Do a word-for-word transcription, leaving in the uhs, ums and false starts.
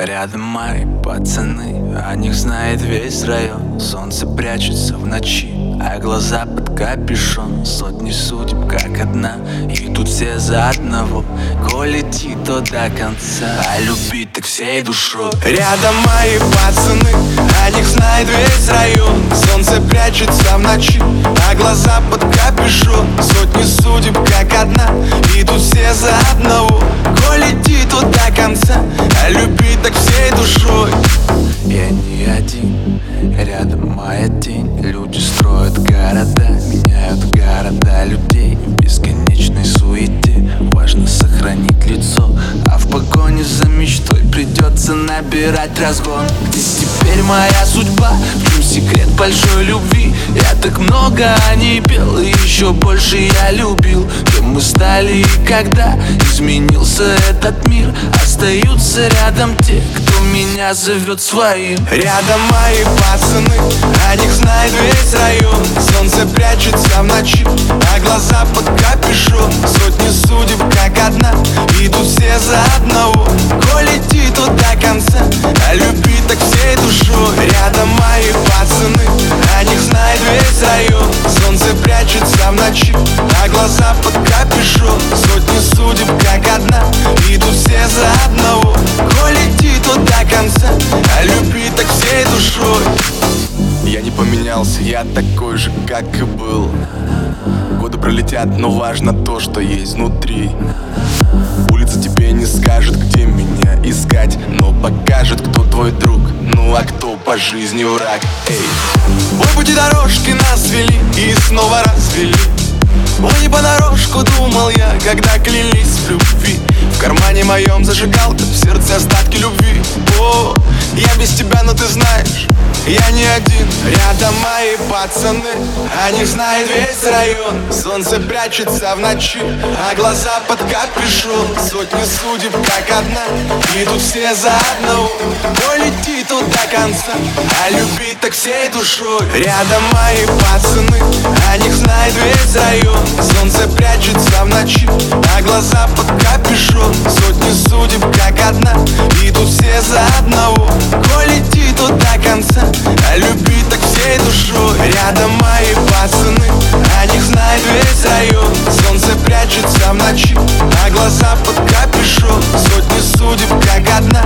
Рядом мои пацаны, о них знает весь район. Солнце прячется в ночи, а глаза под капюшон. Сотни судеб, как одна, и тут все за одного. Коли идти, то до конца, а любить так всей душой. Рядом мои пацаны, о них знает весь район. Солнце прячется в ночи, а глаза под капюшон. Сотни судеб, как одна, и тут все за одного. Коли идти, то до конца, а любить так всей душой. Я не один, рядом моя тень. Люди строят города, меняют города людей. В бесконечной суете важно сохранить лицо, а в погоне за мечтой придется набирать разгон. Здесь теперь моя судьба, в чем секрет большой любви. Я так много о ней пел, и еще больше я любил. Кем мы стали и когда изменился этот мир. Остаются рядом те, кто меня зовет своим. Рядом мои пацаны, о них знает весь район. Солнце прячется в ночи, а глаза под капюшон. Сотни судеб, как одна, идут все за одного. Коли идти, то до конца, а любить так всей душой. Рядом мои пацаны, о них знает весь район. Солнце прячется в ночи, а глаза под капюшон. Сотни судеб, как одна, идут все за одного. Коли идти, то до конца, а любить так всей душой. Я не поменялся, я такой же, как и был. Годы пролетят, но важно то, что есть внутри. Улица тебе не скажет, где меня искать, но покажет, кто твой друг, ну а кто по жизни враг. Эй, ой, пути дорожки нас вели и снова развели. Ой, не понарошку думал я, когда клялись в любви. В кармане моем зажигалка, в сердце остатки любви. О, я без тебя, но ты знаешь, я не один. Рядом мои пацаны, о них знает весь район. Солнце прячется в ночи, а глаза под капюшон. Сотни судеб, как одна, идут все за одного. Коли идти, то до конца, а любить так всей душой. Рядом мои пацаны, о них знает весь район. Солнце прячется в ночи, а глаза под капюшон. Сотни судеб, как одна, идут все за одного. Коли идти, то до конца, а любить так всей душой. Рядом мои пацаны, о них знает весь район. Солнце прячется в ночи, а глаза под капюшон. Сотни судеб, как одна,